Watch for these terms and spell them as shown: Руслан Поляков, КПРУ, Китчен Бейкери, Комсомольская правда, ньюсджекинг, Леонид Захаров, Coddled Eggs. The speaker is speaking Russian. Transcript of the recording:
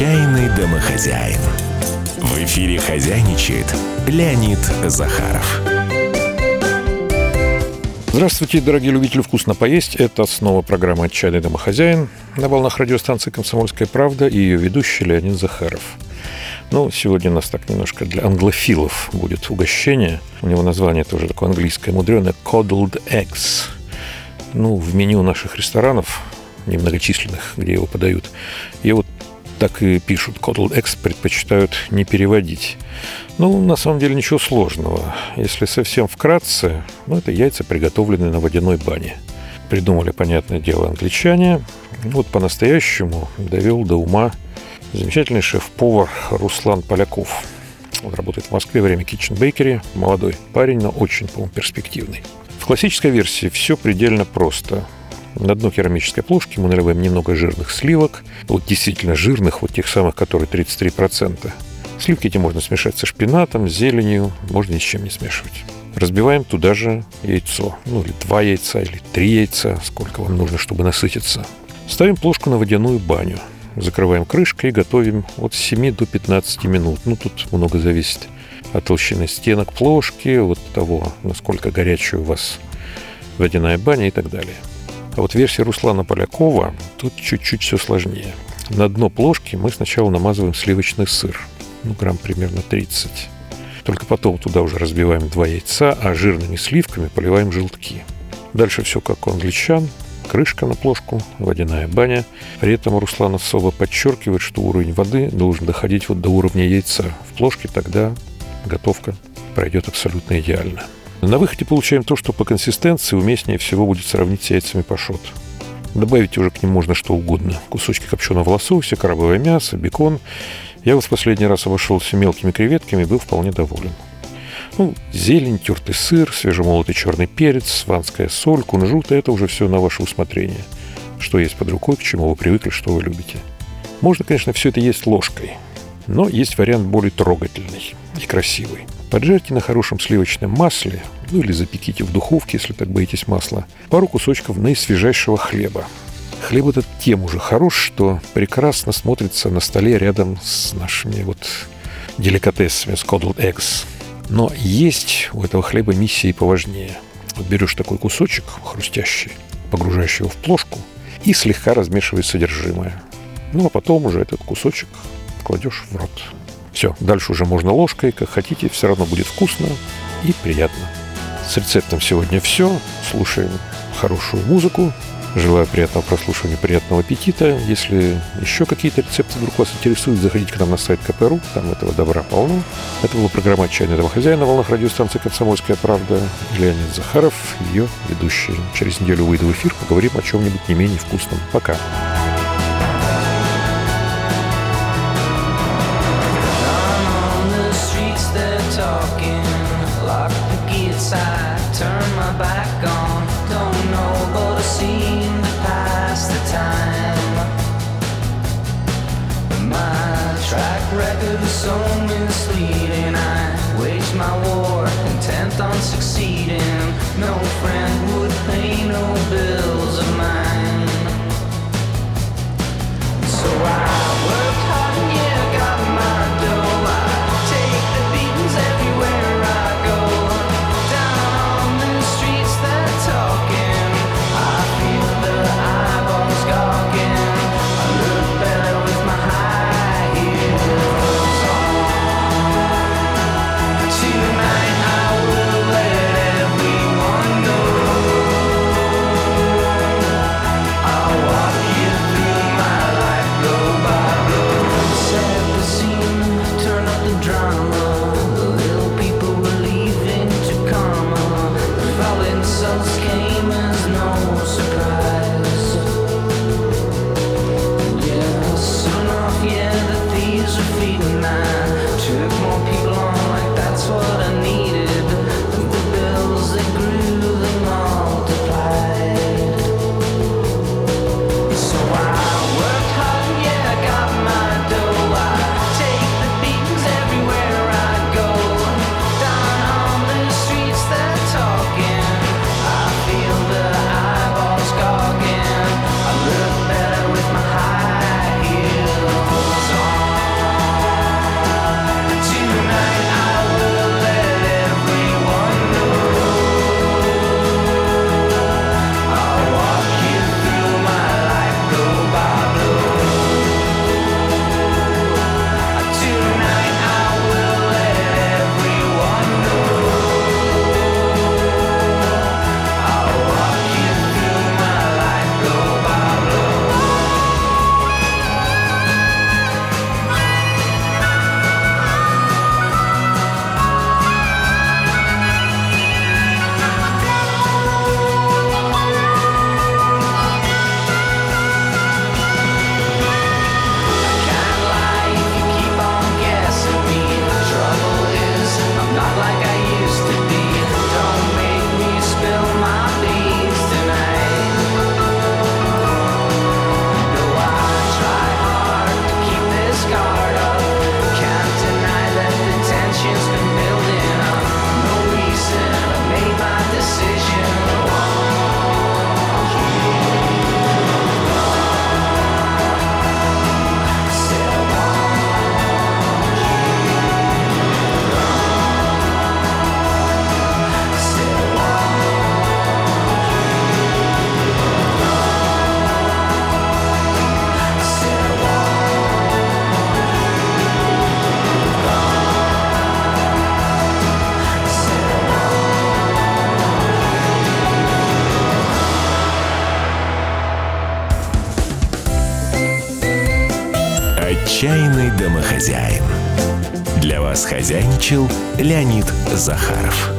Отчаянный домохозяин. В эфире хозяйничает Леонид Захаров. Здравствуйте, дорогие любители вкусно поесть. Это снова программа «Отчаянный домохозяин» на волнах радиостанции «Комсомольская правда» и ее ведущий Леонид Захаров. Ну, сегодня у нас так немножко для англофилов будет угощение. У него название тоже такое английское, мудреное – «Coddled Eggs». Ну, в меню наших ресторанов, немногочисленных, где его подают, я вот так и пишут. Coddled Eggs предпочитают не переводить. Ну, на самом деле, ничего сложного. Если совсем вкратце, это яйца, приготовленные на водяной бане. Придумали, понятное дело, англичане. Вот по-настоящему довел до ума замечательный шеф-повар Руслан Поляков. Он работает в Москве, время Китчен Бейкери. Молодой парень, но очень, по-моему, перспективный. В классической версии все предельно просто. На дно керамической плошки мы наливаем немного жирных сливок. Вот действительно жирных, вот тех самых, которые 33%. Сливки эти можно смешать со шпинатом, зеленью. Можно ни с чем не смешивать. Разбиваем туда же яйцо. Или 2 яйца, или 3 яйца. Сколько вам нужно, чтобы насытиться. Ставим плошку на водяную баню. Закрываем крышкой и готовим от 7 до 15 минут. Тут много зависит от толщины стенок плошки, от того, насколько горячая у вас водяная баня и так далее. А вот версия Руслана Полякова, тут чуть-чуть все сложнее. На дно плошки мы сначала намазываем сливочный сыр, грамм примерно 30. Только потом туда уже разбиваем 2 яйца, а жирными сливками поливаем желтки. Дальше все как у англичан. Крышка на плошку, водяная баня. При этом Руслан особо подчеркивает, что уровень воды должен доходить вот до уровня яйца. В плошке тогда готовка пройдет абсолютно идеально. На выходе получаем то, что по консистенции уместнее всего будет сравнить с яйцами пашот. Добавить уже к ним можно что угодно. Кусочки копченого лосося, крабовое мясо, бекон. Я вот в последний раз обошелся мелкими креветками и был вполне доволен. Зелень, тертый сыр, свежемолотый черный перец, ванская соль, кунжут – это уже все на ваше усмотрение. Что есть под рукой, к чему вы привыкли, что вы любите. Можно, конечно, все это есть ложкой, но есть вариант более трогательный и красивый. Поджарьте на хорошем сливочном масле, или запеките в духовке, если так боитесь масла, пару кусочков наисвежайшего хлеба. Хлеб этот тем уже хорош, что прекрасно смотрится на столе рядом с нашими деликатесами, с Coddled Eggs. Но есть у этого хлеба миссии поважнее. Берешь такой кусочек хрустящий, погружаешь его в плошку и слегка размешиваешь содержимое. А потом уже этот кусочек кладешь в рот. Все, дальше уже можно ложкой, как хотите, все равно будет вкусно и приятно. С рецептом сегодня все. Слушаем хорошую музыку. Желаю приятного прослушивания, приятного аппетита. Если еще какие-то рецепты вдруг вас интересуют, заходите к нам на сайт КПРУ, там этого добра полно. Это была программа «Отчаянный домохозяин» на волнах радиостанции «Комсомольская правда». Леонид Захаров, ее ведущий. Через неделю выйду в эфир, поговорим о чем-нибудь не менее вкусном. Пока. So misleading, I waged my war, intent on succeeding. No friend would pay no bills of mine. So I worked hard and got my dough. I take the beatings everywhere I go. Down on the streets they're talking, I feel the eyeballs gawking. I look better with my high heels. «Отчаянный домохозяин». Для вас хозяйничал Леонид Захаров.